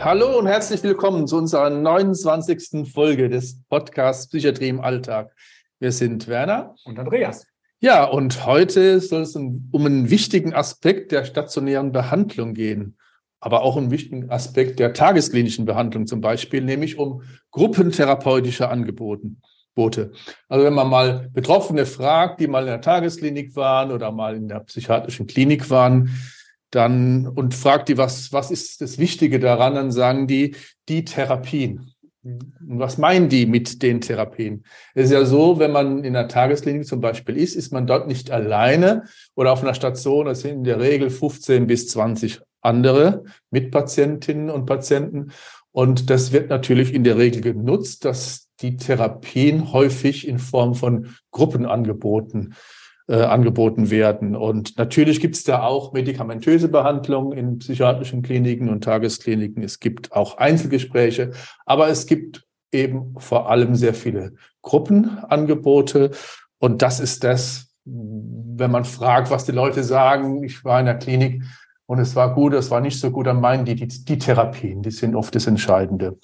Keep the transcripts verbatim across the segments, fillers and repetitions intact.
Hallo und herzlich willkommen zu unserer neunundzwanzigsten Folge des Podcasts Psychiatrie im Alltag. Wir sind Werner und Andreas. Ja, und heute soll es um einen wichtigen Aspekt der stationären Behandlung gehen, aber auch um einen wichtigen Aspekt der tagesklinischen Behandlung zum Beispiel, nämlich um gruppentherapeutische Angebote. Also wenn man mal Betroffene fragt, die mal in der Tagesklinik waren oder mal in der psychiatrischen Klinik waren, dann und fragt die, was, was ist das Wichtige daran, dann sagen die, die Therapien. Und was meinen die mit den Therapien? Es ist ja so, wenn man in einer Tagesklinik zum Beispiel ist, ist man dort nicht alleine oder auf einer Station, das sind in der Regel fünfzehn bis zwanzig andere Mitpatientinnen und Patienten. Und das wird natürlich in der Regel genutzt, dass die Therapien häufig in Form von Gruppenangeboten Äh, angeboten werden. Und natürlich gibt es da auch medikamentöse Behandlungen in psychiatrischen Kliniken und Tageskliniken. Es gibt auch Einzelgespräche, aber es gibt eben vor allem sehr viele Gruppenangebote. Und das ist das, wenn man fragt, was die Leute sagen, ich war in der Klinik und es war gut, es war nicht so gut, dann meinen die, die, die Therapien, die sind oft das Entscheidende.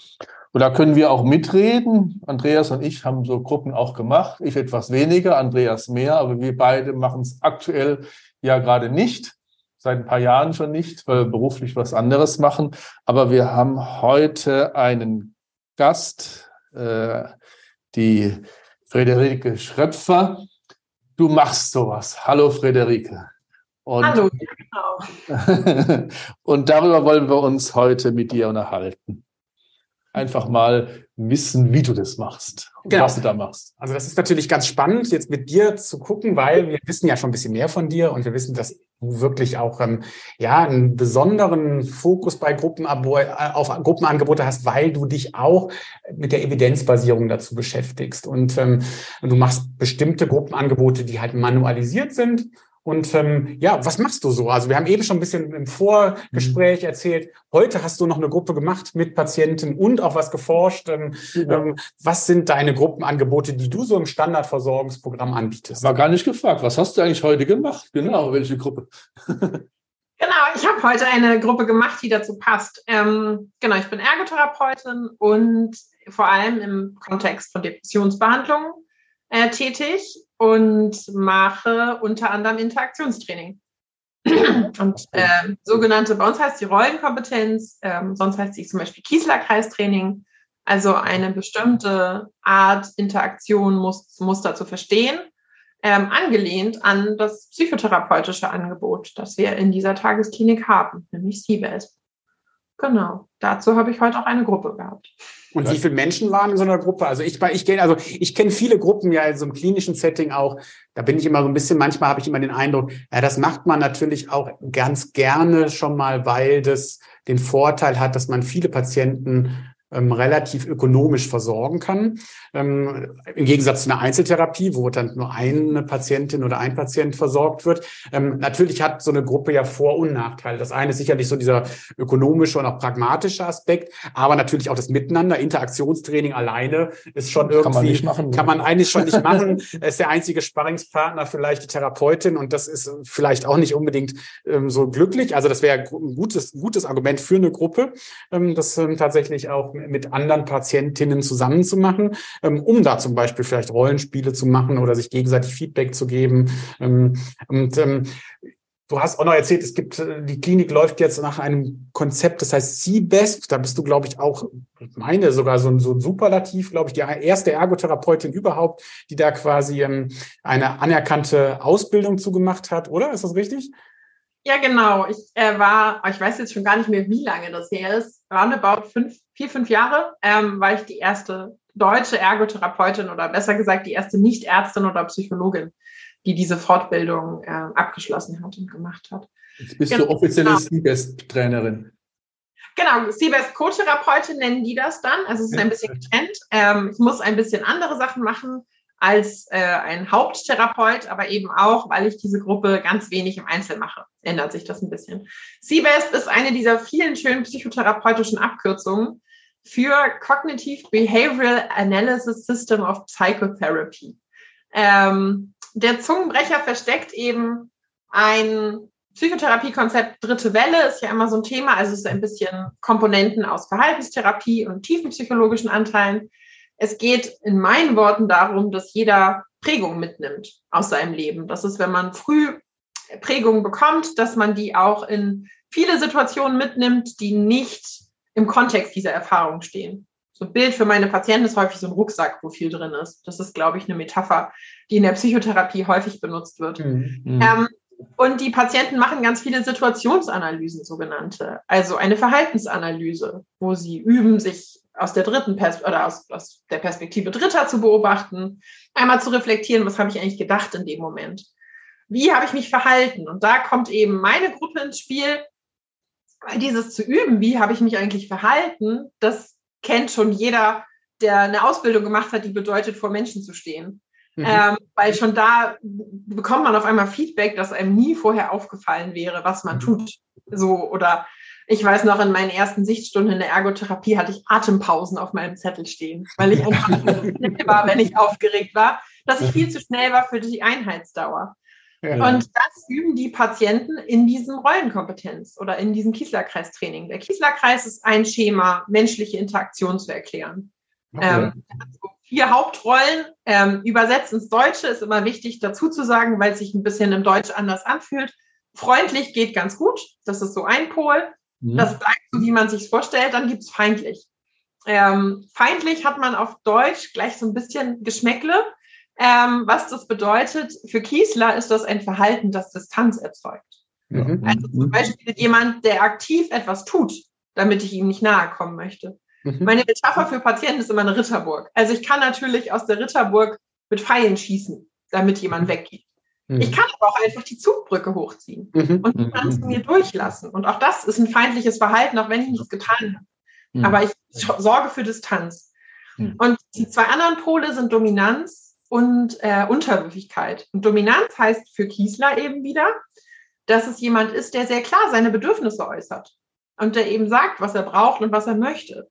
Und da können wir auch mitreden. Andreas und ich haben so Gruppen auch gemacht. Ich etwas weniger, Andreas mehr. Aber wir beide machen es aktuell ja gerade nicht. Seit ein paar Jahren schon nicht, weil wir beruflich was anderes machen. Aber wir haben heute einen Gast, äh, die Friederike Schröpfer. Du machst sowas. Hallo, Friederike. Und, Hallo, genau. Und darüber wollen wir uns heute mit dir unterhalten. Einfach mal wissen, wie du das machst und genau. was du da machst. Also das ist natürlich ganz spannend, jetzt mit dir zu gucken, weil wir wissen ja schon ein bisschen mehr von dir und wir wissen, dass du wirklich auch ähm, ja einen besonderen Fokus bei Gruppenab- auf Gruppenangebote hast, weil du dich auch mit der Evidenzbasierung dazu beschäftigst. Und ähm, du machst bestimmte Gruppenangebote, die halt manualisiert sind. Und ähm, ja, was machst du so? Also wir haben eben schon ein bisschen im Vorgespräch erzählt, heute hast du noch eine Gruppe gemacht mit Patienten und auch was geforscht. Ähm, ja. ähm, was sind deine Gruppenangebote, die du so im Standardversorgungsprogramm anbietest? War gar nicht gefragt, was hast du eigentlich heute gemacht? Genau, welche Gruppe? Genau, ich habe heute eine Gruppe gemacht, die dazu passt. Ähm, genau, ich bin Ergotherapeutin und vor allem im Kontext von Depressionsbehandlungen äh, tätig. Und mache unter anderem Interaktionstraining. Und äh, sogenannte, bei uns heißt die Rollenkompetenz, ähm, sonst heißt sie zum Beispiel Kieslerkreistraining. Also eine bestimmte Art Interaktion, muss, Muster zu verstehen, ähm, angelehnt an das psychotherapeutische Angebot, das wir in dieser Tagesklinik haben, nämlich C B A S P. Genau, dazu habe ich heute auch eine Gruppe gehabt. Und wie viele Menschen waren in so einer Gruppe? Also ich, ich, ich, also ich kenne viele Gruppen ja in so einem klinischen Setting auch. Da bin ich immer so ein bisschen, manchmal habe ich immer den Eindruck, ja, das macht man natürlich auch ganz gerne schon mal, weil das den Vorteil hat, dass man viele Patienten ähm, relativ ökonomisch versorgen kann. Ähm, im Gegensatz zu einer Einzeltherapie, wo dann nur eine Patientin oder ein Patient versorgt wird. Ähm, natürlich hat so eine Gruppe ja Vor- und Nachteile. Das eine ist sicherlich so dieser ökonomische und auch pragmatische Aspekt, aber natürlich auch das Miteinander. Interaktionstraining alleine ist schon irgendwie, kann man nicht machen. Kann man eigentlich schon nicht machen. Ist der einzige Sparringspartner vielleicht die Therapeutin und das ist vielleicht auch nicht unbedingt ähm, so glücklich. Also das wäre ein gutes, gutes Argument für eine Gruppe, ähm, das ähm, tatsächlich auch mit anderen Patientinnen zusammenzumachen, um da zum Beispiel vielleicht Rollenspiele zu machen oder sich gegenseitig Feedback zu geben. Und du hast auch noch erzählt, es gibt, die Klinik läuft jetzt nach einem Konzept, das heißt C B A S P. Da bist du, glaube ich, auch, ich meine sogar so ein, so ein Superlativ, glaube ich, die erste Ergotherapeutin überhaupt, die da quasi eine anerkannte Ausbildung zugemacht hat, oder? Ist das richtig? Ja, genau. Ich äh, war, ich weiß jetzt schon gar nicht mehr, wie lange das her ist, roundabout fünf, vier, fünf Jahre, ähm, war ich die erste deutsche Ergotherapeutin oder besser gesagt die erste Nichtärztin oder Psychologin, die diese Fortbildung äh, abgeschlossen hat und gemacht hat. Jetzt bist genau. du offizielle C B A S P-Trainerin. Genau, C B A S P-Co-Therapeutin nennen die das dann. Also es ist ein bisschen getrennt. Ähm, ich muss ein bisschen andere Sachen machen als äh, ein Haupttherapeut, aber eben auch, weil ich diese Gruppe ganz wenig im Einzel mache, ändert sich das ein bisschen. C B A S P ist eine dieser vielen schönen psychotherapeutischen Abkürzungen für Cognitive Behavioral Analysis System of Psychotherapy. Ähm, der Zungenbrecher versteckt eben ein Psychotherapiekonzept dritte Welle ist ja immer so ein Thema, also es ist ein bisschen Komponenten aus Verhaltenstherapie und tiefenpsychologischen Anteilen. Es geht in meinen Worten darum, dass jeder Prägung mitnimmt aus seinem Leben. Das ist, wenn man früh Prägungen bekommt, dass man die auch in viele Situationen mitnimmt, die nicht im Kontext dieser Erfahrung stehen. So ein Bild für meine Patienten ist häufig so ein Rucksack, wo viel drin ist. Das ist, glaube ich, eine Metapher, die in der Psychotherapie häufig benutzt wird. Mhm. Ähm, und die Patienten machen ganz viele Situationsanalysen, sogenannte. Also eine Verhaltensanalyse, wo sie üben, sich aus der dritten Pers- oder aus, aus der Perspektive Dritter zu beobachten, einmal zu reflektieren, was habe ich eigentlich gedacht in dem Moment? Wie habe ich mich verhalten? Und da kommt eben meine Gruppe ins Spiel, weil dieses zu üben, wie habe ich mich eigentlich verhalten, das kennt schon jeder, der eine Ausbildung gemacht hat, die bedeutet, vor Menschen zu stehen. Mhm. Ähm, weil schon da bekommt man auf einmal Feedback, das einem nie vorher aufgefallen wäre, was man tut. So, oder ich weiß noch, in meinen ersten Sichtstunden in der Ergotherapie hatte ich Atempausen auf meinem Zettel stehen, weil ich einfach so schnell war, wenn ich aufgeregt war, dass ich viel zu schnell war für die Einheitsdauer. Ja. Und das üben die Patienten in diesem Rollenkompetenz oder in diesem Kieslerkreistraining. Der Kieslerkreis ist ein Schema, menschliche Interaktion zu erklären. Okay. Ähm, also vier Hauptrollen, ähm, übersetzt ins Deutsche ist immer wichtig dazu zu sagen, weil es sich ein bisschen im Deutsch anders anfühlt. Freundlich geht ganz gut, das ist so ein Pol. Mhm. Das bleibt so, wie man sich es vorstellt. Dann gibt es feindlich. Ähm, feindlich hat man auf Deutsch gleich so ein bisschen Geschmäckle. Ähm, was das bedeutet, für Kiesler ist das ein Verhalten, das Distanz erzeugt. Mhm. Also zum Beispiel jemand, der aktiv etwas tut, damit ich ihm nicht nahe kommen möchte. Mhm. Meine Metapher für Patienten ist immer eine Ritterburg. Also ich kann natürlich aus der Ritterburg mit Pfeilen schießen, damit jemand weggeht. Mhm. Ich kann aber auch einfach die Zugbrücke hochziehen mhm. und die Pflanzen mhm. mir durchlassen. Und auch das ist ein feindliches Verhalten, auch wenn ich nichts getan habe. Mhm. Aber ich sorge für Distanz. Mhm. Und die zwei anderen Pole sind Dominanz und äh, Unterwürfigkeit. Und Dominanz heißt für Kiesler eben wieder, dass es jemand ist, der sehr klar seine Bedürfnisse äußert und der eben sagt, was er braucht und was er möchte.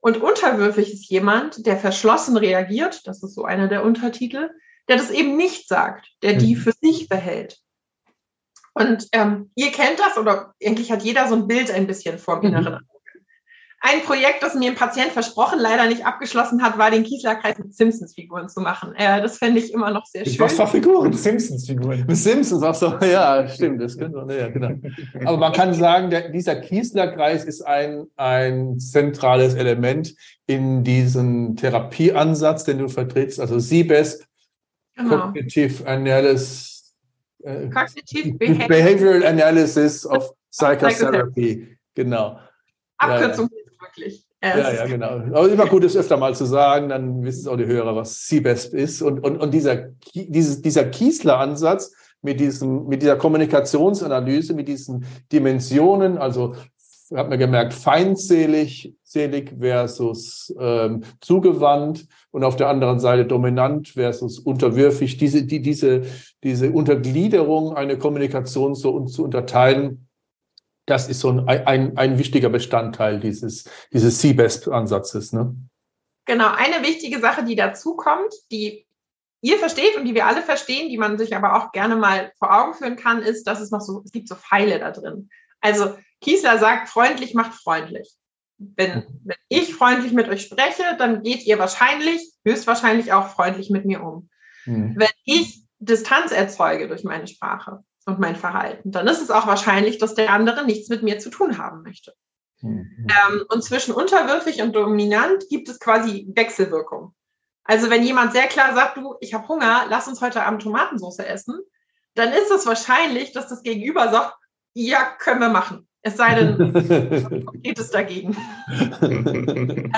Und unterwürfig ist jemand, der verschlossen reagiert, das ist so einer der Untertitel, der das eben nicht sagt, der die für sich behält. Und ähm, ihr kennt das, oder eigentlich hat jeder so ein Bild ein bisschen vor dem inneren Auge. Ein Projekt, das mir ein Patient versprochen, leider nicht abgeschlossen hat, war den Kieslerkreis mit Simpsons-Figuren zu machen. Äh, das fände ich immer noch sehr schön. Was für Figuren? Simpsons-Figuren. Simpsons, ach so, ja, stimmt. Das können wir, ja, genau. Aber man kann sagen, der, dieser Kieslerkreis ist ein, ein zentrales Element in diesem Therapieansatz, den du vertrittst. Also C B A S P, genau. Cognitive Analysis, äh, Cognitive Behavioral, Behavioral Analysis of Psychotherapy. Genau. Abkürzung. Ja, ja. Wirklich. Äh, ja, ja, genau. Aber immer gut, es öfter mal zu sagen, dann wissen es auch die Hörer, was C B A S P ist. Und, und, und dieser, dieses, dieser Kiesler-Ansatz mit, diesem, mit dieser Kommunikationsanalyse, mit diesen Dimensionen, also hat man gemerkt, feindselig selig versus ähm, zugewandt und auf der anderen Seite dominant versus unterwürfig, diese, die, diese, diese Untergliederung, eine Kommunikation so zu unterteilen. Das ist so ein, ein, ein wichtiger Bestandteil dieses, dieses C B A S P-Ansatzes. Ne? Genau, eine wichtige Sache, die dazu kommt, die ihr versteht und die wir alle verstehen, die man sich aber auch gerne mal vor Augen führen kann, ist, dass es noch so, es gibt so Pfeile da drin. Also Kiesler sagt, freundlich macht freundlich. Wenn, wenn ich freundlich mit euch spreche, dann geht ihr wahrscheinlich, höchstwahrscheinlich auch freundlich mit mir um. Hm. Wenn ich Distanz erzeuge durch meine Sprache und mein Verhalten, dann ist es auch wahrscheinlich, dass der andere nichts mit mir zu tun haben möchte. Mhm. Ähm, und zwischen unterwürfig und dominant gibt es quasi Wechselwirkung. Also wenn jemand sehr klar sagt, du, ich habe Hunger, lass uns heute Abend Tomatensauce essen, dann ist es wahrscheinlich, dass das Gegenüber sagt, ja, können wir machen. Es sei denn, geht es dagegen. ähm,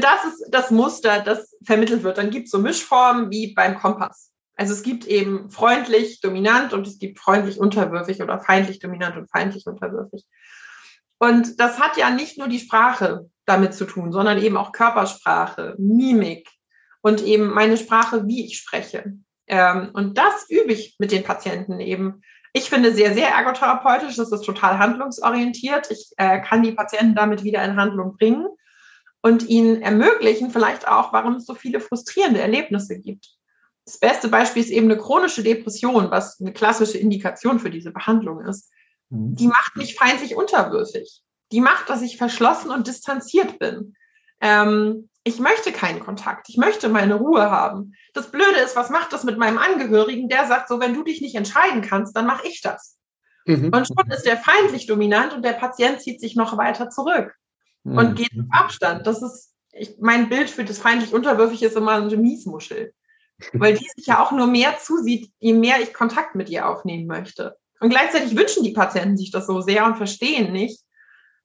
das ist das Muster, das vermittelt wird. Dann gibt es so Mischformen wie beim Kompass. Also es gibt eben freundlich, dominant und es gibt freundlich, unterwürfig oder feindlich, dominant und feindlich, unterwürfig. Und das hat ja nicht nur die Sprache damit zu tun, sondern eben auch Körpersprache, Mimik und eben meine Sprache, wie ich spreche. Und das übe ich mit den Patienten eben. Ich finde sehr, sehr ergotherapeutisch, das ist total handlungsorientiert. Ich kann die Patienten damit wieder in Handlung bringen und ihnen ermöglichen, vielleicht auch, warum es so viele frustrierende Erlebnisse gibt. Das beste Beispiel ist eben eine chronische Depression, was eine klassische Indikation für diese Behandlung ist. Mhm. Die macht mich feindlich unterwürfig. Die macht, dass ich verschlossen und distanziert bin. Ähm, ich möchte keinen Kontakt. Ich möchte meine Ruhe haben. Das Blöde ist, was macht das mit meinem Angehörigen? Der sagt so, wenn du dich nicht entscheiden kannst, dann mache ich das. Mhm. Und schon ist der feindlich dominant und der Patient zieht sich noch weiter zurück mhm. und geht auf Abstand. Das ist, ich, mein Bild für das feindlich unterwürfig ist immer eine Miesmuschel. Weil die sich ja auch nur mehr zusieht, je mehr ich Kontakt mit ihr aufnehmen möchte. Und gleichzeitig wünschen die Patienten sich das so sehr und verstehen nicht,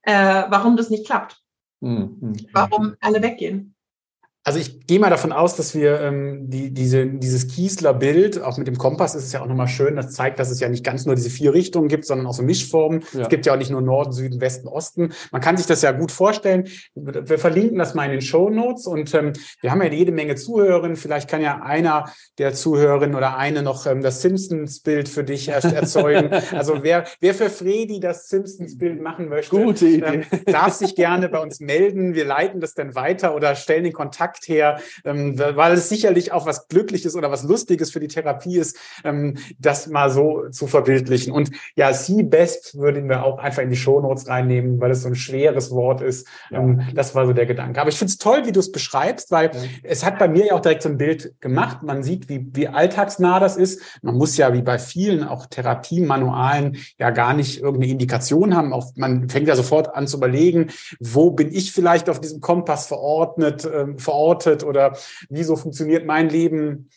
äh, warum das nicht klappt. Mhm. Warum alle weggehen. Also ich gehe mal davon aus, dass wir ähm, die, diese, dieses Kiesler-Bild, auch mit dem Kompass ist es ja auch nochmal schön, das zeigt, dass es ja nicht ganz nur diese vier Richtungen gibt, sondern auch so Mischformen. Ja. Es gibt ja auch nicht nur Norden, Süden, Westen, Osten. Man kann sich das ja gut vorstellen. Wir verlinken das mal in den Shownotes und ähm, wir haben ja jede Menge Zuhörerinnen. Vielleicht kann ja einer der Zuhörerinnen oder eine noch ähm, das Simpsons-Bild für dich erzeugen. Also wer, wer für Fredi das Simpsons-Bild machen möchte, Gute Idee. Ähm, darf sich gerne bei uns melden. Wir leiten das dann weiter oder stellen den Kontakt her, ähm, weil es sicherlich auch was Glückliches oder was Lustiges für die Therapie ist, ähm, das mal so zu verbildlichen. Und ja, C B A S P würden wir auch einfach in die Shownotes reinnehmen, weil es so ein schweres Wort ist. Ja. Ähm, das war so der Gedanke. Aber ich finde es toll, wie du es beschreibst, weil ja. es hat bei mir ja auch direkt so ein Bild gemacht. Man sieht, wie, wie alltagsnah das ist. Man muss ja wie bei vielen auch Therapiemanualen ja gar nicht irgendeine Indikation haben. Auch, man fängt ja sofort an zu überlegen, wo bin ich vielleicht auf diesem Kompass verordnet, ähm, verordnet oder wieso funktioniert mein Leben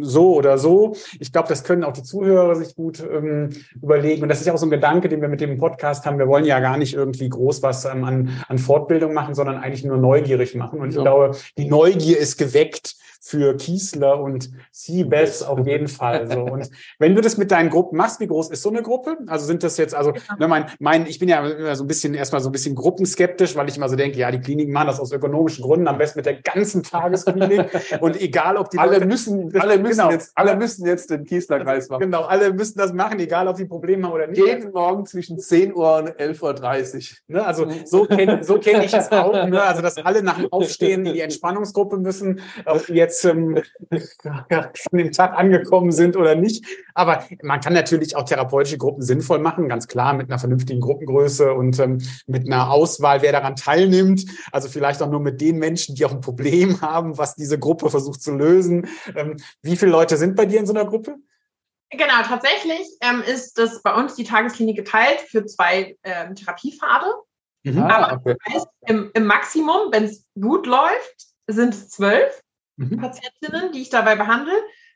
so oder so. Ich glaube, das können auch die Zuhörer sich gut ähm, überlegen. Und das ist ja auch so ein Gedanke, den wir mit dem Podcast haben. Wir wollen ja gar nicht irgendwie groß was ähm, an, an Fortbildung machen, sondern eigentlich nur neugierig machen. Und ja. ich glaube, die Neugier ist geweckt für Kiesler und C B A S P auf jeden Fall. So. Und wenn du das mit deinen Gruppen machst, wie groß ist so eine Gruppe? Also sind das jetzt, also ne, mein, mein, ich bin ja so ein bisschen erstmal so ein bisschen gruppenskeptisch, weil ich immer so denke, ja, die Kliniken machen das aus ökonomischen Gründen, am besten mit der ganzen Tagesklinik. Und egal, ob die alle Leute, müssen, alle müssen genau, jetzt, alle müssen jetzt den Kieslerkreis machen. Genau, alle müssen das machen, egal ob die Probleme haben oder nicht. Jeden Morgen zwischen zehn Uhr und elf Uhr dreißig. Ne, also so kenne so kenn ich es auch. Ne, also dass alle nach dem Aufstehen in die Entspannungsgruppe müssen, auch jetzt an dem Tag angekommen sind oder nicht. Aber man kann natürlich auch therapeutische Gruppen sinnvoll machen, ganz klar, mit einer vernünftigen Gruppengröße und ähm, mit einer Auswahl, wer daran teilnimmt. Also vielleicht auch nur mit den Menschen, die auch ein Problem haben, was diese Gruppe versucht zu lösen. Ähm, wie viele Leute sind bei dir in so einer Gruppe? Genau, tatsächlich ähm, ist das bei uns die Tagesklinik geteilt für zwei ähm, Therapiepfade. Mhm, aber okay. Das heißt, im, im Maximum, wenn es gut läuft, sind es zwölf. Mhm. Patientinnen, die ich dabei behandle.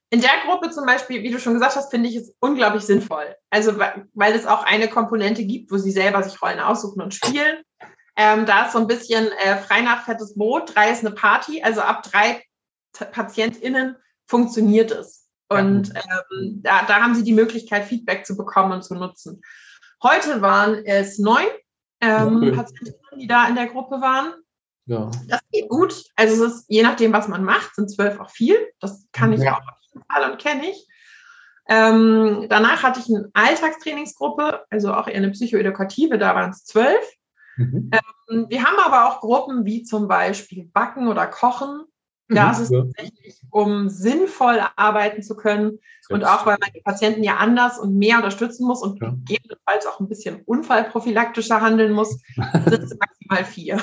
In der Gruppe zum Beispiel, wie du schon gesagt hast, finde ich es unglaublich sinnvoll. Also weil es auch eine Komponente gibt, wo sie selber sich Rollen aussuchen und spielen. Ähm, da ist so ein bisschen äh, frei nach fettes Brot, drei ist eine Party. Also ab drei T- PatientInnen funktioniert es. Und ähm, da, da haben sie die Möglichkeit, Feedback zu bekommen und zu nutzen. Heute waren es neun ähm, okay. PatientInnen, die da in der Gruppe waren. Ja. Das geht gut. Also es ist, je nachdem, was man macht, sind zwölf auch viel. Das kann ich ja. auch auf jeden Fall und kenne ich. Ähm, danach hatte ich eine Alltagstrainingsgruppe, also auch eher eine psychoedukative, da waren es zwölf. Mhm. Ähm, wir haben aber auch Gruppen wie zum Beispiel Backen oder Kochen. Da ist es tatsächlich, um sinnvoll arbeiten zu können. Und auch, weil man die Patienten ja anders und mehr unterstützen muss und ja. gegebenenfalls auch ein bisschen unfallprophylaktischer handeln muss, sind es maximal vier.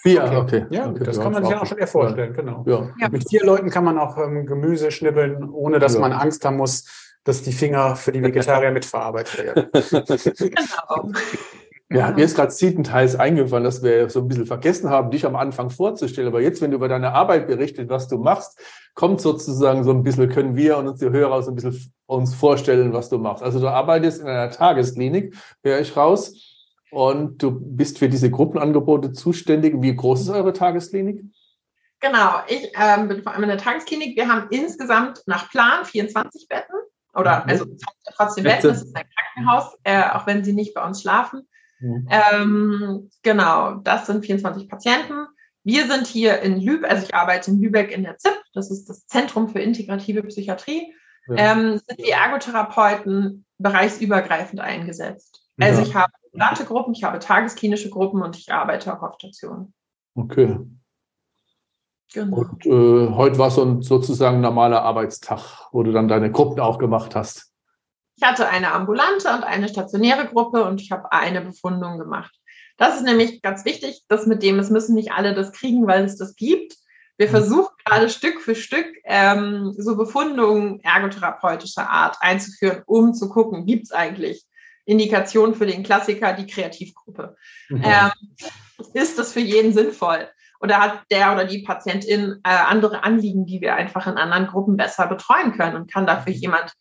Vier, okay. okay. Ja, okay. Das, das kann man sich ja auch schon eher vorstellen, ja. genau. Ja. Ja. Mit vier Leuten kann man auch ähm, Gemüse schnibbeln, ohne dass ja. man Angst haben muss, dass die Finger für die Vegetarier mitverarbeitet werden. Genau. Ja, mir ist gerade zietenteils eingefallen, dass wir so ein bisschen vergessen haben, dich am Anfang vorzustellen. Aber jetzt, wenn du über deine Arbeit berichtest, was du machst, kommt sozusagen so ein bisschen, können wir und uns die Hörer so ein bisschen uns vorstellen, was du machst. Also du arbeitest in einer Tagesklinik, höre ich raus. Und du bist für diese Gruppenangebote zuständig. Wie groß ist eure Tagesklinik? Genau, ich ähm, bin vor allem in der Tagesklinik. Wir haben insgesamt nach Plan vierundzwanzig Betten. Oder mhm. also trotzdem Betten, das ist ein Krankenhaus, äh, auch wenn sie nicht bei uns schlafen. Mhm. Ähm, genau, das sind vierundzwanzig Patienten. Wir sind hier in Lübeck, also ich arbeite in Lübeck in der ZIP. Das ist das Zentrum für integrative Psychiatrie. Ja. Ähm, sind die Ergotherapeuten bereichsübergreifend eingesetzt. Also ja. ich habe private Gruppen, ich habe tagesklinische Gruppen und ich arbeite auch auf Stationen. Okay. Genau. Und äh, heute war so ein sozusagen normaler Arbeitstag, wo du dann deine Gruppen auch gemacht hast. Ich hatte eine ambulante und eine stationäre Gruppe und ich habe eine Befundung gemacht. Das ist nämlich ganz wichtig, das mit dem, es müssen nicht alle das kriegen, weil es das gibt. Wir versuchen gerade Stück für Stück ähm, so Befundungen ergotherapeutischer Art einzuführen, um zu gucken, gibt es eigentlich Indikationen für den Klassiker, die Kreativgruppe. Mhm. Ähm, ist das für jeden sinnvoll? Oder hat der oder die Patientin äh, andere Anliegen, die wir einfach in anderen Gruppen besser betreuen können? Und kann dafür jemand,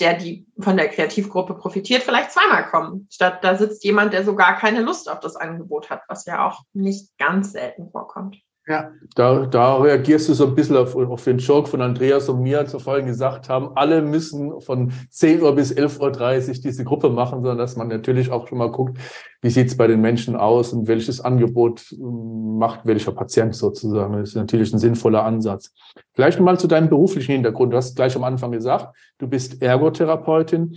der die von der Kreativgruppe profitiert, vielleicht zweimal kommen? Statt da sitzt jemand, der so gar keine Lust auf das Angebot hat, was ja auch nicht ganz selten vorkommt. Ja, da, da reagierst du so ein bisschen auf, auf den Joke von Andreas und mir, als wir vorhin gesagt haben, alle müssen von zehn Uhr bis elf Uhr dreißig diese Gruppe machen, sondern dass man natürlich auch schon mal guckt, wie sieht es bei den Menschen aus und welches Angebot macht welcher Patient sozusagen. Das ist natürlich ein sinnvoller Ansatz. Vielleicht mal zu deinem beruflichen Hintergrund. Du hast gleich am Anfang gesagt, du bist Ergotherapeutin.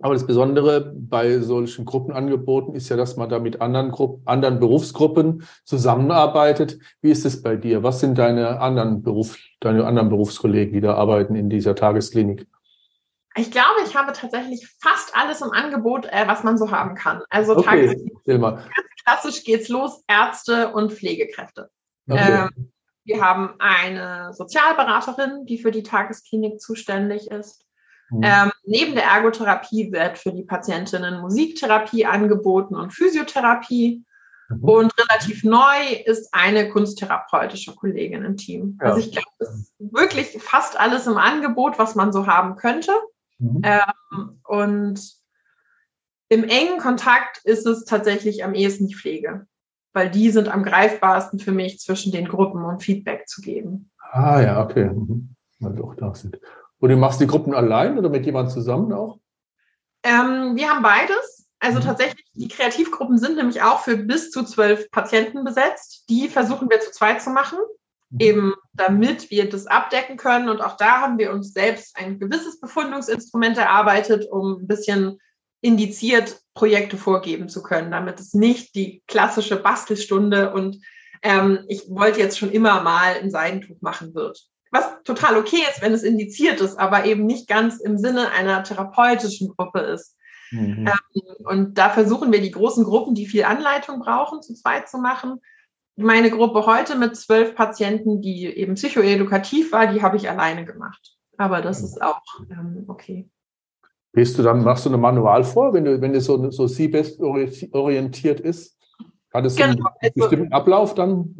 Aber das Besondere bei solchen Gruppenangeboten ist ja, dass man da mit anderen Gruppen, anderen Berufsgruppen zusammenarbeitet. Wie ist es bei dir? Was sind deine anderen Beruf, deine anderen Berufskollegen, die da arbeiten in dieser Tagesklinik? Ich glaube, ich habe tatsächlich fast alles im Angebot, äh, was man so haben kann. Also okay, Tagesklinik, klassisch geht's los, Ärzte und Pflegekräfte. Okay. Ähm, wir haben eine Sozialberaterin, die für die Tagesklinik zuständig ist. Mhm. Ähm, neben der Ergotherapie wird für die Patientinnen Musiktherapie angeboten und Physiotherapie. Mhm. Und relativ neu ist eine kunsttherapeutische Kollegin im Team. Ja. Also ich glaube, es ist wirklich fast alles im Angebot, was man so haben könnte. Mhm. Ähm, und im engen Kontakt ist es tatsächlich am ehesten die Pflege, weil die sind am greifbarsten für mich zwischen den Gruppen, um Feedback zu geben. Ah ja, okay. Mhm. Weil wir auch da sind. Und du machst die Gruppen allein oder mit jemandem zusammen auch? Ähm, wir haben beides. Also tatsächlich, die Kreativgruppen sind nämlich auch für bis zu zwölf Patienten besetzt. Die versuchen wir zu zweit zu machen, mhm. eben damit wir das abdecken können. Und auch da haben wir uns selbst ein gewisses Befundungsinstrument erarbeitet, um ein bisschen indiziert Projekte vorgeben zu können, damit es nicht die klassische Bastelstunde und ähm, ich wollte jetzt schon immer mal ein Seidentuch machen wird. Was total okay ist, wenn es indiziert ist, aber eben nicht ganz im Sinne einer therapeutischen Gruppe ist. Mhm. Ähm, und da versuchen wir, die großen Gruppen, die viel Anleitung brauchen, zu zweit zu machen. Meine Gruppe heute mit zwölf Patienten, die eben psychoedukativ war, die habe ich alleine gemacht. Aber das mhm. ist auch ähm, okay. Bist du dann, machst du eine Manual vor, wenn du, wenn das so, so C B A S P orientiert ist? Hat es genau. einen bestimmten Ablauf dann?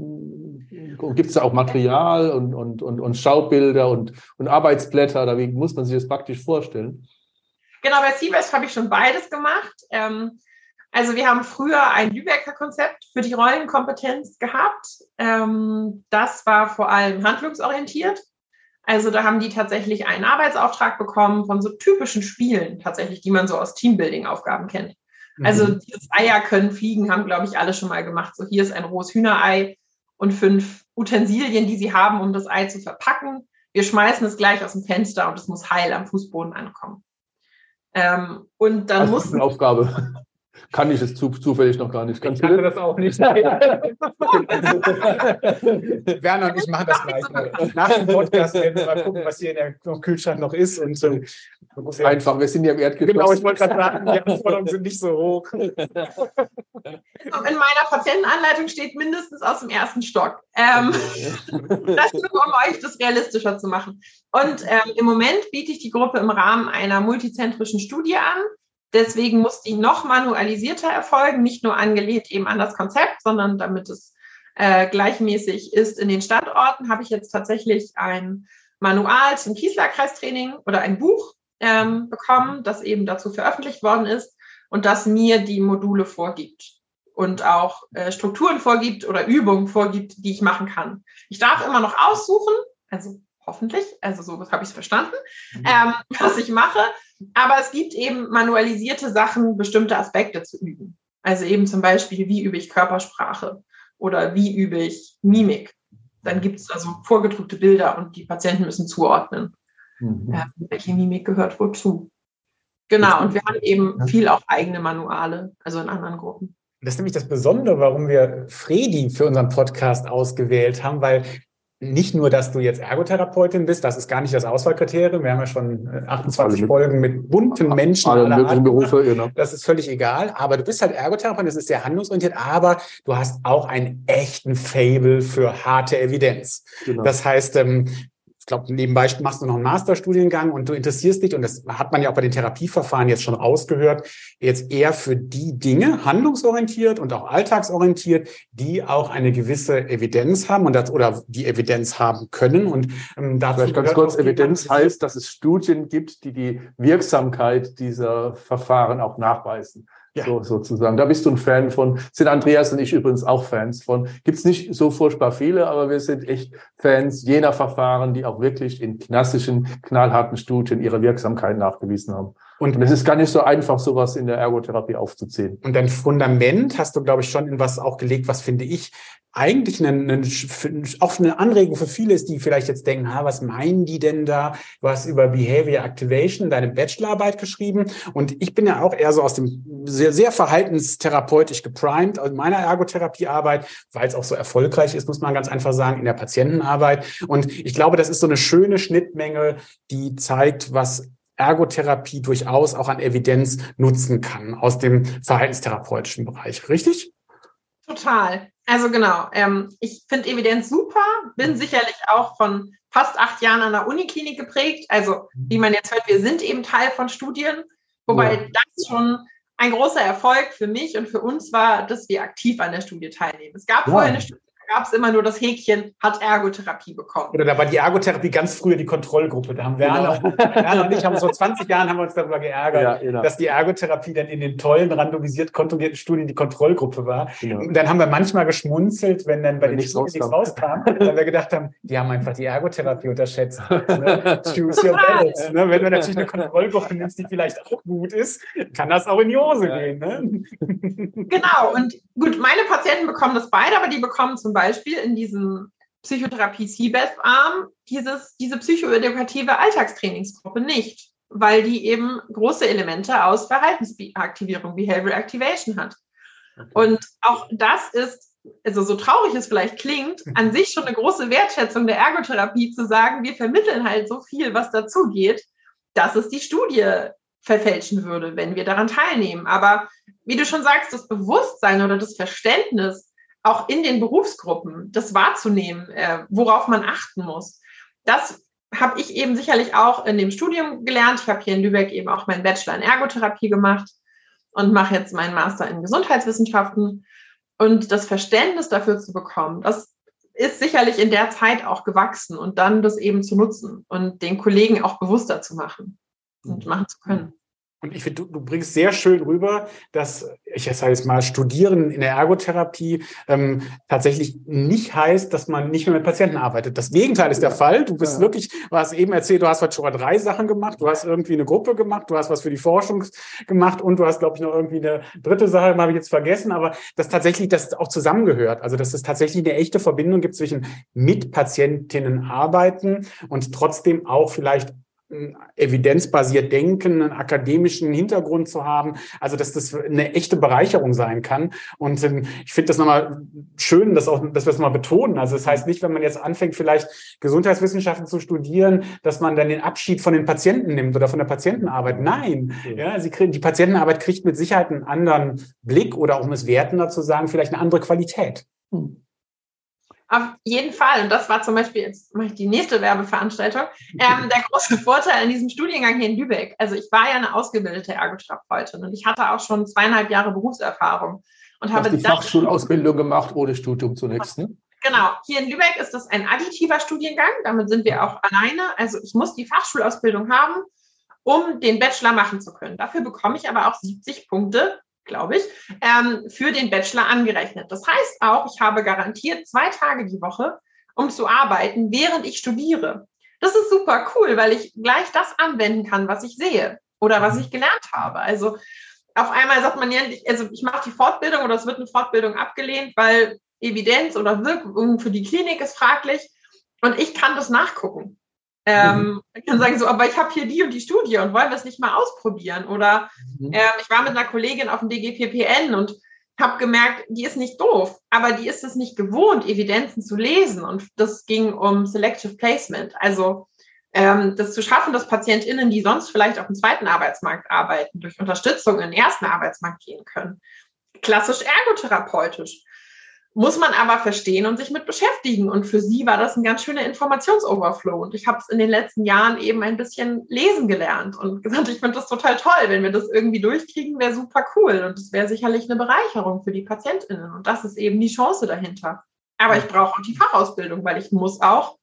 Gibt es da auch Material und, und, und, und Schaubilder und, und Arbeitsblätter? Oder wie muss man sich das praktisch vorstellen? Genau, bei C B A S P habe ich schon beides gemacht. Ähm, also wir haben früher ein Lübecker Konzept für die Rollenkompetenz gehabt. Ähm, das war vor allem handlungsorientiert. Also da haben die tatsächlich einen Arbeitsauftrag bekommen von so typischen Spielen, tatsächlich, die man so aus Teambuilding-Aufgaben kennt. Mhm. Also dieses Eier können fliegen, haben, glaube ich, alle schon mal gemacht. So, hier ist ein rohes Hühnerei und fünf Utensilien, die sie haben, um das Ei zu verpacken. Wir schmeißen es gleich aus dem Fenster und es muss heil am Fußboden ankommen. Ähm, und dann also muss... Das ist eine Aufgabe. Kann ich es zu, zufällig noch gar nicht. Kannst ich kann das auch nicht. Werner und ich machen das gleich mal. Nach dem Podcast werden wir mal gucken, was hier in der Kühlschrank noch ist. Und, ähm, einfach, wir sind ja im Erdgeschoss. Genau, ich wollte gerade sagen, die Anforderungen sind nicht so hoch. In meiner Patientenanleitung steht mindestens aus dem ersten Stock. Ähm, das nur, um euch das realistischer zu machen. Und ähm, im Moment biete ich die Gruppe im Rahmen einer multizentrischen Studie an. Deswegen muss die noch manualisierter erfolgen, nicht nur angelehnt eben an das Konzept, sondern damit es äh, gleichmäßig ist in den Standorten, habe ich jetzt tatsächlich ein Manual zum Kieslerkreistraining oder ein Buch ähm, bekommen, das eben dazu veröffentlicht worden ist und das mir die Module vorgibt und auch äh, Strukturen vorgibt oder Übungen vorgibt, die ich machen kann. Ich darf immer noch aussuchen, also hoffentlich, also so habe ich es verstanden, mhm. ähm, was ich mache. Aber es gibt eben manualisierte Sachen, bestimmte Aspekte zu üben. Also eben zum Beispiel, wie übe ich Körpersprache oder wie übe ich Mimik. Dann gibt es also vorgedruckte Bilder und die Patienten müssen zuordnen, mhm. äh, welche Mimik gehört wozu. Genau, und wir haben eben viel auch eigene Manuale, also in anderen Gruppen. Das ist nämlich das Besondere, warum wir Fredi für unseren Podcast ausgewählt haben, weil nicht nur, dass du jetzt Ergotherapeutin bist, das ist gar nicht das Auswahlkriterium. Wir haben ja schon achtundzwanzig Folgen mit bunten Menschen. Alle möglichen Berufe, genau. Das ist völlig egal. Aber du bist halt Ergotherapeutin, das ist sehr handlungsorientiert, aber du hast auch einen echten Faible für harte Evidenz. Genau. Das heißt, ähm, ich glaube, nebenbei machst du noch einen Masterstudiengang und du interessierst dich, und das hat man ja auch bei den Therapieverfahren jetzt schon rausgehört, jetzt eher für die Dinge, handlungsorientiert und auch alltagsorientiert, die auch eine gewisse Evidenz haben und das, oder die Evidenz haben können. Und ähm, dazu vielleicht ganz kurz, Evidenz heißt, dass es Studien gibt, die die Wirksamkeit dieser Verfahren auch nachweisen. Ja. So, sozusagen. Da bist du ein Fan von. Sind Andreas und ich übrigens auch Fans von. Gibt's nicht so furchtbar viele, aber wir sind echt Fans jener Verfahren, die auch wirklich in klassischen, knallharten Studien ihre Wirksamkeit nachgewiesen haben. Und es ist gar nicht so einfach, sowas in der Ergotherapie aufzuziehen. Und dein Fundament hast du, glaube ich, schon in was auch gelegt, was, finde ich, eigentlich eine, eine, auch eine Anregung für viele ist, die vielleicht jetzt denken, ha, was meinen die denn da? Du hast über Behavior Activation deine Bachelorarbeit geschrieben. Und ich bin ja auch eher so aus dem sehr, sehr verhaltenstherapeutisch geprimed aus meiner Ergotherapiearbeit, weil es auch so erfolgreich ist, muss man ganz einfach sagen, in der Patientenarbeit. Und ich glaube, das ist so eine schöne Schnittmenge, die zeigt, was Ergotherapie durchaus auch an Evidenz nutzen kann aus dem verhaltenstherapeutischen Bereich, richtig? Total. Also genau, ähm, ich finde Evidenz super, bin sicherlich auch von fast acht Jahren an der Uniklinik geprägt. Also wie man jetzt hört, wir sind eben Teil von Studien, wobei ja. das schon ein großer Erfolg für mich und für uns war, dass wir aktiv an der Studie teilnehmen. Es gab ja. vorher eine Studie, gab es immer nur das Häkchen, hat Ergotherapie bekommen. Oder da war die Ergotherapie ganz früher die Kontrollgruppe. Da haben wir genau. und ich haben uns vor zwanzig Jahren haben wir uns darüber geärgert, ja, genau. dass die Ergotherapie dann in den tollen, randomisiert kontrollierten Studien die Kontrollgruppe war. Genau. Und dann haben wir manchmal geschmunzelt, wenn dann bei wenn den nichts Studien rauskam. nichts rauskam, weil wir gedacht haben, die haben einfach die Ergotherapie unterschätzt. Ne? Choose your balance. Ne? Wenn du natürlich eine Kontrollgruppe nimmst, die vielleicht auch gut ist, kann das auch in die Hose ja. gehen. Ne? Genau. Und gut, meine Patienten bekommen das beide, aber die bekommen zum Beispiel Beispiel in diesem Psychotherapie-C B A S P-Arm dieses, diese psychoedukative Alltagstrainingsgruppe nicht, weil die eben große Elemente aus Verhaltensaktivierung, Behavioral Activation hat. Okay. Und auch das ist, also so traurig es vielleicht klingt, an sich schon eine große Wertschätzung der Ergotherapie zu sagen, wir vermitteln halt so viel, was dazu geht, dass es die Studie verfälschen würde, wenn wir daran teilnehmen. Aber wie du schon sagst, das Bewusstsein oder das Verständnis auch in den Berufsgruppen, das wahrzunehmen, äh, worauf man achten muss. Das habe ich eben sicherlich auch in dem Studium gelernt. Ich habe hier in Lübeck eben auch meinen Bachelor in Ergotherapie gemacht und mache jetzt meinen Master in Gesundheitswissenschaften. Und das Verständnis dafür zu bekommen, das ist sicherlich in der Zeit auch gewachsen und dann das eben zu nutzen und den Kollegen auch bewusster zu machen und machen zu können. Und ich finde, du, du bringst sehr schön rüber, dass, ich sage jetzt mal, Studieren in der Ergotherapie ähm, tatsächlich nicht heißt, dass man nicht mehr mit Patienten arbeitet. Das Gegenteil ist der Fall. Du bist ja. wirklich, du hast eben erzählt, du hast heute schon mal drei Sachen gemacht, du hast irgendwie eine Gruppe gemacht, du hast was für die Forschung gemacht und du hast, glaube ich, noch irgendwie eine dritte Sache, habe ich jetzt vergessen, aber dass tatsächlich das auch zusammengehört. Also, dass es tatsächlich eine echte Verbindung gibt zwischen mit Patientinnen arbeiten und trotzdem auch vielleicht evidenzbasiert denken, einen akademischen Hintergrund zu haben, also dass das eine echte Bereicherung sein kann. Und ähm, ich finde das nochmal schön, dass, auch, dass wir es mal betonen. Also das heißt nicht, wenn man jetzt anfängt, vielleicht Gesundheitswissenschaften zu studieren, dass man dann den Abschied von den Patienten nimmt oder von der Patientenarbeit. Nein, ja, sie kriegen, die Patientenarbeit kriegt mit Sicherheit einen anderen Blick oder, um es wertender zu sagen, vielleicht eine andere Qualität. Hm. Auf jeden Fall. Und das war zum Beispiel, jetzt mache ich die nächste Werbeveranstaltung, ähm, der große Vorteil an diesem Studiengang hier in Lübeck. Also ich war ja eine ausgebildete Ergotherapeutin und ich hatte auch schon zweieinhalb Jahre Berufserfahrung. Und du habe hast die Fachschulausbildung gemacht, ohne Studium zunächst, ne? Genau. Hier in Lübeck ist das ein additiver Studiengang. Damit sind wir auch alleine. Also ich muss die Fachschulausbildung haben, um den Bachelor machen zu können. Dafür bekomme ich aber auch siebzig Punkte, glaube ich, ähm, für den Bachelor angerechnet. Das heißt auch, ich habe garantiert zwei Tage die Woche, um zu arbeiten, während ich studiere. Das ist super cool, weil ich gleich das anwenden kann, was ich sehe oder was ich gelernt habe. Also auf einmal sagt man ja, also ich mache die Fortbildung oder es wird eine Fortbildung abgelehnt, weil Evidenz oder Wirkung für die Klinik ist fraglich und ich kann das nachgucken. Ähm, ich kann sagen so, aber ich habe hier die und die Studie und wollen wir es nicht mal ausprobieren? Oder ähm, ich war mit einer Kollegin auf dem D G P P N und habe gemerkt, die ist nicht doof, aber die ist es nicht gewohnt, Evidenzen zu lesen. Und das ging um Selective Placement, also ähm, das zu schaffen, dass PatientInnen, die sonst vielleicht auf dem zweiten Arbeitsmarkt arbeiten, durch Unterstützung in den ersten Arbeitsmarkt gehen können. Klassisch ergotherapeutisch. Muss man aber verstehen und sich mit beschäftigen. Und für sie war das ein ganz schöner Informationsoverflow. Und ich habe es in den letzten Jahren eben ein bisschen lesen gelernt und gesagt, ich finde das total toll. Wenn wir das irgendwie durchkriegen, wäre super cool. Und es wäre sicherlich eine Bereicherung für die PatientInnen. Und das ist eben die Chance dahinter. Aber ich brauche auch die Fachausbildung, weil ich muss auch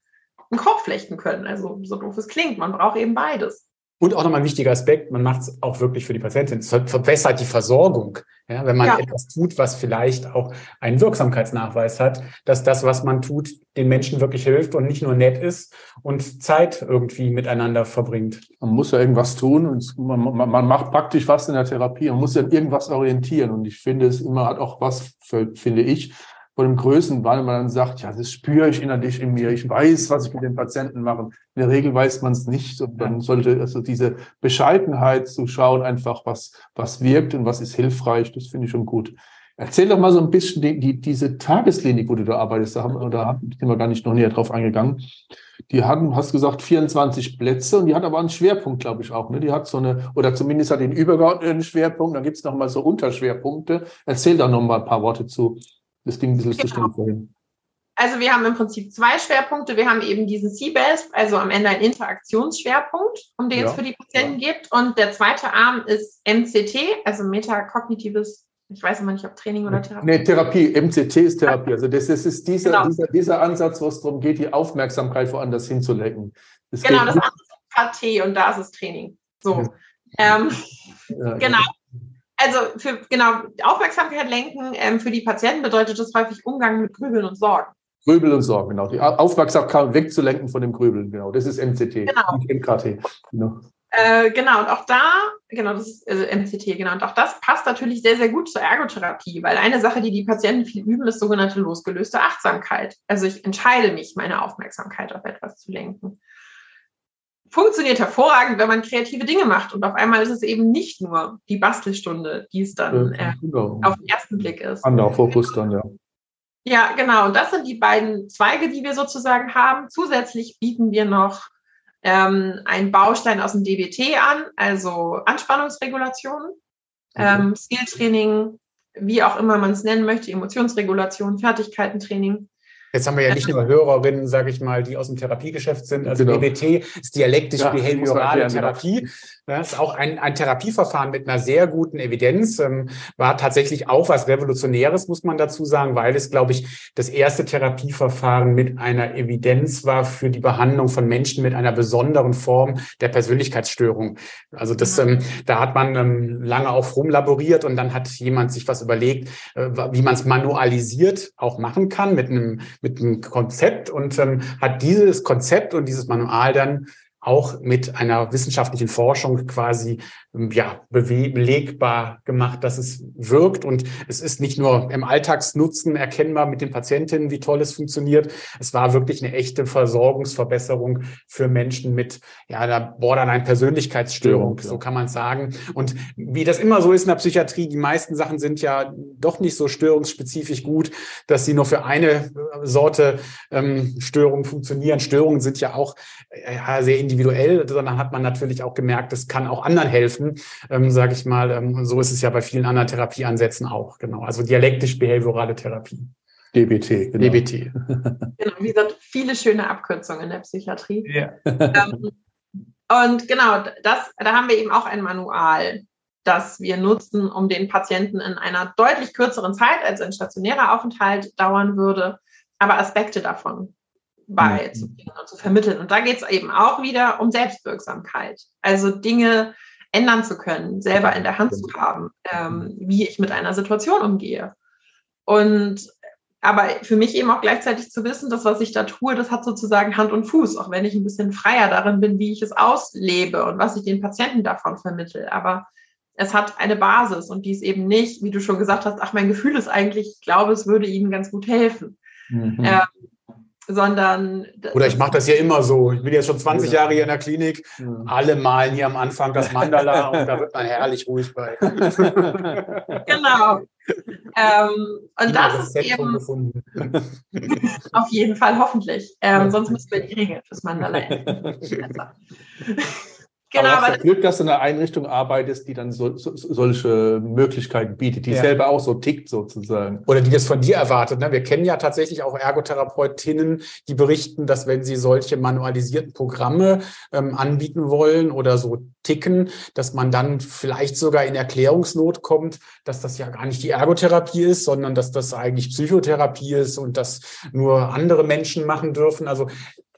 einen Kopf flechten können. Also so doof es klingt, man braucht eben beides. Und auch nochmal ein wichtiger Aspekt, man macht es auch wirklich für die Patientin. Es verbessert die Versorgung, ja, wenn man ja. etwas tut, was vielleicht auch einen Wirksamkeitsnachweis hat, dass das, was man tut, den Menschen wirklich hilft und nicht nur nett ist und Zeit irgendwie miteinander verbringt. Man muss ja irgendwas tun und man, man, man macht praktisch was in der Therapie. Man muss ja irgendwas orientieren und ich finde, es immer hat auch was, für, finde ich, von dem Größenwahn, wenn man dann sagt, ja, das spüre ich innerlich in mir, ich weiß, was ich mit den Patienten mache. In der Regel weiß man es nicht und dann sollte also diese Bescheidenheit zu schauen, einfach was was wirkt und was ist hilfreich, das finde ich schon gut. Erzähl doch mal so ein bisschen die, die diese Tagesklinik, wo du da arbeitest, da haben da sind wir gar nicht noch näher drauf eingegangen. Die hatten, hast gesagt, vierundzwanzig Plätze und die hat aber einen Schwerpunkt, glaube ich auch. Ne? Die hat so eine, oder zumindest hat den übergeordneten Schwerpunkt, dann gibt es nochmal so Unterschwerpunkte. Erzähl da nochmal ein paar Worte zu. Das ging ein bisschen zu schnell vorhin. Also wir haben im Prinzip zwei Schwerpunkte. Wir haben eben diesen C B A S P, also am Ende einen Interaktionsschwerpunkt, um den ja. es für die Patienten ja. geht. Und der zweite Arm ist M C T, also metakognitives, ich weiß immer nicht, ob Training oder Therapie. Nee, Therapie, M C T ist Therapie. Also das, das ist dieser, genau. dieser, dieser Ansatz, wo es darum geht, die Aufmerksamkeit woanders hinzulenken. Das genau, das andere ist K T und da ist es Training. So, ja. Ähm, ja, genau. Ja. Also für genau Aufmerksamkeit lenken ähm, für die Patienten bedeutet das häufig Umgang mit Grübeln und Sorgen. Grübeln und Sorgen, genau. Die Aufmerksamkeit wegzulenken von dem Grübeln, genau. Das ist M C T. Genau. M K T. Genau. Äh, genau, und auch da, genau, das ist also M C T, genau. Und auch das passt natürlich sehr, sehr gut zur Ergotherapie, weil eine Sache, die die Patienten viel üben, ist sogenannte losgelöste Achtsamkeit. Also ich entscheide mich, meine Aufmerksamkeit auf etwas zu lenken. Funktioniert hervorragend, wenn man kreative Dinge macht. Und auf einmal ist es eben nicht nur die Bastelstunde, die es dann äh, genau. auf den ersten Blick ist. Anderer Fokus dann, ja. Ja, genau. Und das sind die beiden Zweige, die wir sozusagen haben. Zusätzlich bieten wir noch ähm, einen Baustein aus dem D W T an, also Anspannungsregulation, ähm, okay. Skilltraining, wie auch immer man es nennen möchte, Emotionsregulation, Fertigkeitentraining. Jetzt haben wir ja nicht nur Hörerinnen, sage ich mal, die aus dem Therapiegeschäft sind. Also genau. D B T ist dialektisch-behaviorale ja, Therapie. Das ist auch ein, ein Therapieverfahren mit einer sehr guten Evidenz. Ähm, war tatsächlich auch was Revolutionäres, muss man dazu sagen, weil es, glaube ich, das erste Therapieverfahren mit einer Evidenz war für die Behandlung von Menschen mit einer besonderen Form der Persönlichkeitsstörung. Also das, ähm, da hat man ähm, lange auch rumlaboriert und dann hat jemand sich was überlegt, äh, wie man es manualisiert auch machen kann mit einem mit einem Konzept und ähm, hat dieses Konzept und dieses Manual dann auch mit einer wissenschaftlichen Forschung quasi ähm, ja bewe- belegbar gemacht, dass es wirkt. Und es ist nicht nur im Alltagsnutzen erkennbar mit den Patientinnen, wie toll es funktioniert. Es war wirklich eine echte Versorgungsverbesserung für Menschen mit ja, einer Borderline-Persönlichkeitsstörung, ja. so kann man es sagen. Und wie das immer so ist in der Psychiatrie, die meisten Sachen sind ja doch nicht so störungsspezifisch gut, dass sie nur für eine Sorte ähm, Störung funktionieren. Störungen sind ja auch äh, sehr individuell. individuell, sondern hat man natürlich auch gemerkt, das kann auch anderen helfen, ähm, sage ich mal. Ähm, so ist es ja bei vielen anderen Therapieansätzen auch, genau. Also dialektisch-behaviorale Therapie. D B T, genau. D B T. Genau, wie gesagt, viele schöne Abkürzungen in der Psychiatrie. Ja. Ähm, und genau, das, da haben wir eben auch ein Manual, das wir nutzen, um den Patienten in einer deutlich kürzeren Zeit, als ein stationärer Aufenthalt dauern würde, aber Aspekte davon beizubringen und zu vermitteln. Und da geht es eben auch wieder um Selbstwirksamkeit. Also Dinge ändern zu können, selber in der Hand zu haben, ähm, wie ich mit einer Situation umgehe. Und aber für mich eben auch gleichzeitig zu wissen, das, was ich da tue, das hat sozusagen Hand und Fuß, auch wenn ich ein bisschen freier darin bin, wie ich es auslebe und was ich den Patienten davon vermittle. Aber es hat eine Basis und die ist eben nicht, wie du schon gesagt hast, ach, mein Gefühl ist eigentlich, ich glaube, es würde ihnen ganz gut helfen. Mhm. Ähm, sondern... Oder ich mache das hier immer so. Ich bin jetzt schon zwanzig ja. Jahre hier in der Klinik. Ja. Alle malen hier am Anfang das Mandala und da wird man herrlich ruhig bei. Genau. Ähm, und das, das ist eben... Gefunden. Auf jeden Fall, hoffentlich. Ähm, sonst müssen wir die Regeln fürs Mandala ändern. Genau, aber das Glück, dass du in einer Einrichtung arbeitest, die dann so, so, solche Möglichkeiten bietet, die ja. selber auch so tickt sozusagen. Oder die das von dir erwartet. Ne? Wir kennen ja tatsächlich auch Ergotherapeutinnen, die berichten, dass wenn sie solche manualisierten Programme ähm, anbieten wollen oder so ticken, dass man dann vielleicht sogar in Erklärungsnot kommt, dass das ja gar nicht die Ergotherapie ist, sondern dass das eigentlich Psychotherapie ist und dass nur andere Menschen machen dürfen. Also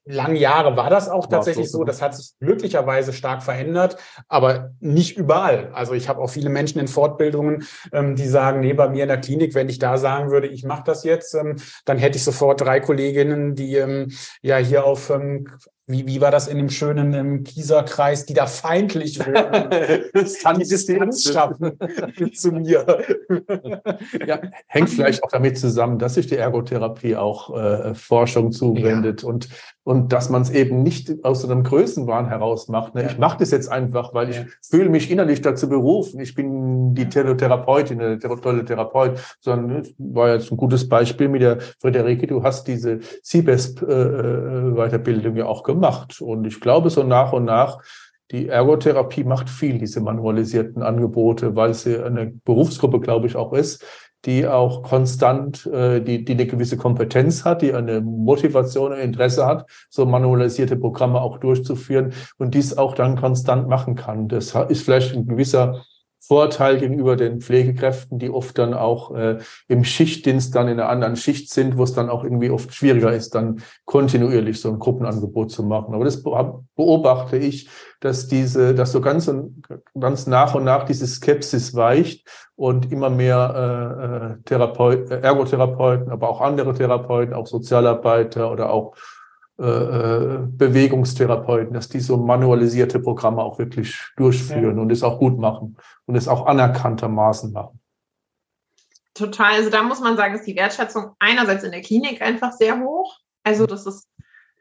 lange Jahre war das auch war tatsächlich so, so. Das hat sich glücklicherweise stark verändert, aber nicht überall. Also ich habe auch viele Menschen in Fortbildungen, ähm, die sagen, nee, bei mir in der Klinik, wenn ich da sagen würde, ich mache das jetzt, ähm, dann hätte ich sofort drei Kolleginnen, die ähm, ja hier auf... Ähm, Wie, wie war das in dem schönen im Kieslerkreis, die da feindlich werden? Das kann ich Distanz schaffen zu mir. Ja, hängt vielleicht auch damit zusammen, dass sich die Ergotherapie auch äh, Forschung zuwendet ja. und, und dass man es eben nicht aus so einem Größenwahn heraus macht. Ne? Ja. Ich mache das jetzt einfach, weil ja. ich fühle mich innerlich dazu berufen. Ich bin die Therapeutin, der tolle Therapeut. Sondern das war jetzt ein gutes Beispiel mit der Friederike. Du hast diese C B A S P-Weiterbildung äh, ja auch gemacht. Macht. Und ich glaube, so nach und nach, die Ergotherapie macht viel, diese manualisierten Angebote, weil sie eine Berufsgruppe, glaube ich, auch ist, die auch konstant, äh, die, die eine gewisse Kompetenz hat, die eine Motivation und Interesse hat, so manualisierte Programme auch durchzuführen und dies auch dann konstant machen kann. Das ist vielleicht ein gewisser Vorteil gegenüber den Pflegekräften, die oft dann auch äh, im Schichtdienst dann in einer anderen Schicht sind, wo es dann auch irgendwie oft schwieriger ist, dann kontinuierlich so ein Gruppenangebot zu machen. Aber das beobachte ich, dass diese, dass so ganz und ganz nach und nach diese Skepsis weicht und immer mehr äh, Therapeut, Ergotherapeuten, aber auch andere Therapeuten, auch Sozialarbeiter oder auch Bewegungstherapeuten, dass die so manualisierte Programme auch wirklich durchführen ja. und es auch gut machen und es auch anerkanntermaßen machen. Total, also da muss man sagen, ist die Wertschätzung einerseits in der Klinik einfach sehr hoch, also dass es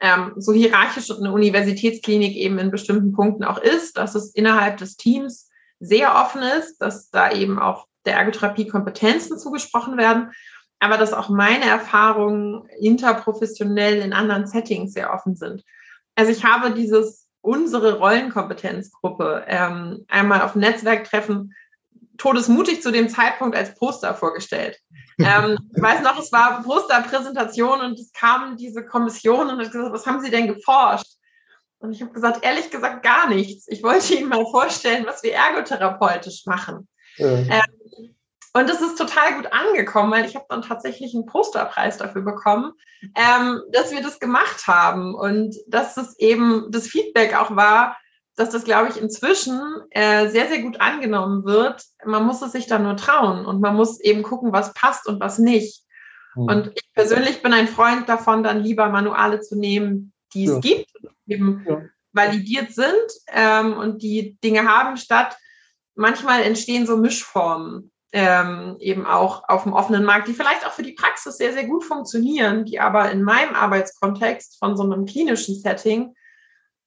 ähm, so hierarchisch eine Universitätsklinik eben in bestimmten Punkten auch ist, dass es innerhalb des Teams sehr offen ist, dass da eben auch der Ergotherapie Kompetenzen zugesprochen werden, aber dass auch meine Erfahrungen interprofessionell in anderen Settings sehr offen sind. Also ich habe dieses, unsere Rollenkompetenzgruppe ähm, einmal auf Netzwerktreffen todesmutig zu dem Zeitpunkt als Poster vorgestellt. Ähm, ich weiß noch, es war Posterpräsentation und es kam diese Kommission und hat gesagt, was haben Sie denn geforscht? Und ich habe gesagt, ehrlich gesagt gar nichts. Ich wollte Ihnen mal vorstellen, was wir ergotherapeutisch machen. Ja. Ähm, Und das ist total gut angekommen, weil ich habe dann tatsächlich einen Posterpreis dafür bekommen, ähm, dass wir das gemacht haben und dass es eben das Feedback auch war, dass das, glaube ich, inzwischen äh, sehr, sehr gut angenommen wird. Man muss es sich dann nur trauen und man muss eben gucken, was passt und was nicht. Mhm. Und ich persönlich bin ein Freund davon, dann lieber Manuale zu nehmen, die es ja. gibt, die eben ja. validiert sind ähm, und die Dinge haben, statt manchmal entstehen so Mischformen. Ähm, eben auch auf dem offenen Markt, die vielleicht auch für die Praxis sehr, sehr gut funktionieren, die aber in meinem Arbeitskontext von so einem klinischen Setting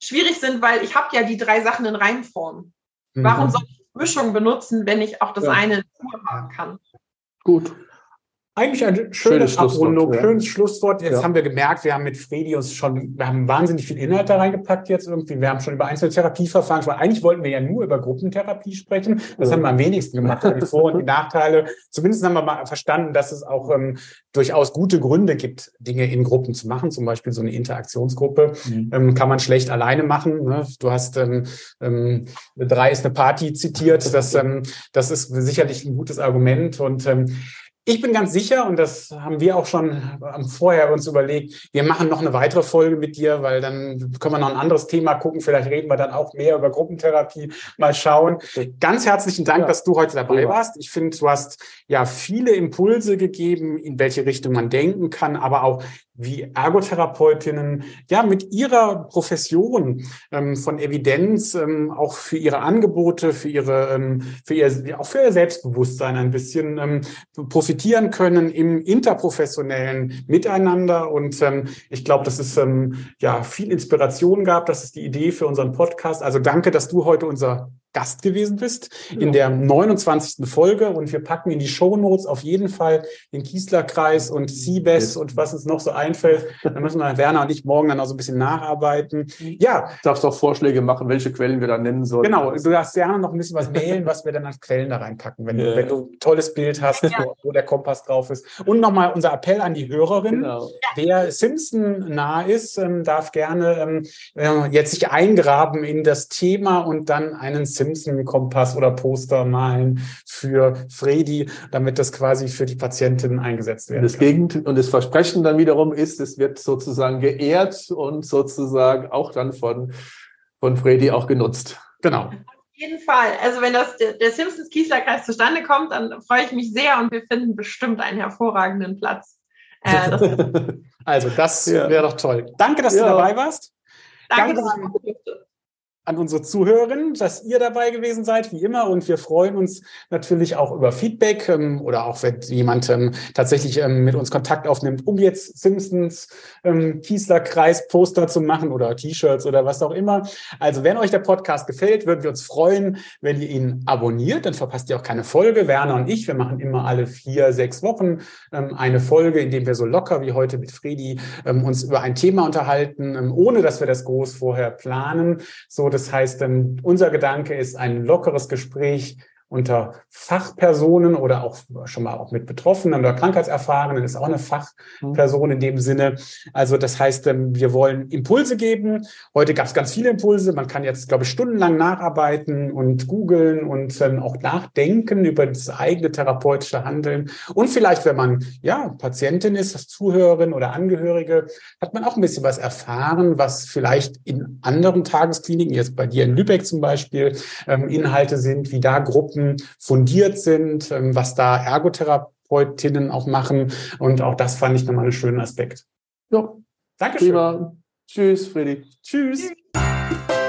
schwierig sind, weil ich habe ja die drei Sachen in Reimform. Mhm. Warum soll ich Mischung benutzen, wenn ich auch das ja. eine in Ruhe haben kann? Gut. Eigentlich eine schöne Abrundung, ja. schönes Schlusswort. Jetzt ja. haben wir gemerkt, wir haben mit Fredi uns schon, wir haben wahnsinnig viel Inhalt da reingepackt jetzt irgendwie. Wir haben schon über einzelne Therapieverfahren gesprochen. Eigentlich wollten wir ja nur über Gruppentherapie sprechen. Das ja. haben wir am wenigsten gemacht, die Vor- und die Nachteile. Zumindest haben wir mal verstanden, dass es auch ähm, durchaus gute Gründe gibt, Dinge in Gruppen zu machen. Zum Beispiel so eine Interaktionsgruppe mhm. ähm, kann man schlecht alleine machen. Ne? Du hast ähm, ähm, drei ist eine Party zitiert. Das, ähm, das ist sicherlich ein gutes Argument und ähm, ich bin ganz sicher, und das haben wir auch schon vorher uns überlegt, wir machen noch eine weitere Folge mit dir, weil dann können wir noch ein anderes Thema gucken. Vielleicht reden wir dann auch mehr über Gruppentherapie. Mal schauen. Ganz herzlichen Dank, ja. dass du heute dabei ja. warst. Ich finde, du hast ja viele Impulse gegeben, in welche Richtung man denken kann, aber auch wie Ergotherapeutinnen ja mit ihrer Profession ähm, von Evidenz ähm, auch für ihre Angebote, für ihre, ähm, für ihr, auch für ihr Selbstbewusstsein ein bisschen ähm, profitieren können im interprofessionellen Miteinander. Und ähm, ich glaube, dass es ähm, ja viel Inspiration gab. Das ist die Idee für unseren Podcast. Also danke, dass du heute unser Gast gewesen bist in ja. der neunundzwanzigsten Folge, und wir packen in die Shownotes auf jeden Fall den Kieslerkreis und C B A S P ja. und was uns noch so einfällt. Da müssen wir Werner und ich morgen dann auch so ein bisschen nacharbeiten. Ja. Du darfst auch Vorschläge machen, welche Quellen wir da nennen sollen. Genau, du darfst gerne noch ein bisschen was mailen, was wir dann an Quellen da reinpacken, wenn, ja. wenn du ein tolles Bild hast, ja. wo, wo der Kompass drauf ist. Und nochmal unser Appell an die Hörerin. Genau. Wer Simpson nah ist, ähm, darf gerne ähm, jetzt sich eingraben in das Thema und dann einen Simpson-Kompass oder Poster malen für Fredi, damit das quasi für die Patientinnen eingesetzt werden das kann. Gegend und das Versprechen dann wiederum ist, es wird sozusagen geehrt und sozusagen auch dann von, von Fredi auch genutzt. Genau. Auf jeden Fall. Also wenn das der, der Simpsons-Kieslerkreis zustande kommt, dann freue ich mich sehr und wir finden bestimmt einen hervorragenden Platz. Äh, das also das ja. wäre doch toll. Danke, dass ja. du dabei warst. Danke, Danke dass du dabei warst. An unsere Zuhörerinnen, dass ihr dabei gewesen seid, wie immer. Und wir freuen uns natürlich auch über Feedback ähm, oder auch, wenn jemand ähm, tatsächlich ähm, mit uns Kontakt aufnimmt, um jetzt Simpsons ähm, Kieslerkreis-Poster zu machen oder T-Shirts oder was auch immer. Also wenn euch der Podcast gefällt, würden wir uns freuen, wenn ihr ihn abonniert. Dann verpasst ihr auch keine Folge. Werner und ich, wir machen immer alle vier, sechs Wochen ähm, eine Folge, in der wir so locker wie heute mit Fredi ähm, uns über ein Thema unterhalten, ähm, ohne dass wir das groß vorher planen. So, das heißt, unser Gedanke ist ein lockeres Gespräch unter Fachpersonen oder auch schon mal auch mit Betroffenen oder Krankheitserfahrenen, ist auch eine Fachperson in dem Sinne. Also das heißt, wir wollen Impulse geben. Heute gab es ganz viele Impulse. Man kann jetzt, glaube ich, stundenlang nacharbeiten und googeln und auch nachdenken über das eigene therapeutische Handeln. Und vielleicht, wenn man ja Patientin ist, Zuhörerin oder Angehörige, hat man auch ein bisschen was erfahren, was vielleicht in anderen Tageskliniken, jetzt bei dir in Lübeck zum Beispiel, Inhalte sind, wie da Gruppen fundiert sind, was da Ergotherapeutinnen auch machen. Und auch das fand ich nochmal einen schönen Aspekt. Ja. Dankeschön. Prima. Tschüss, Fredi. Tschüss. Tschüss.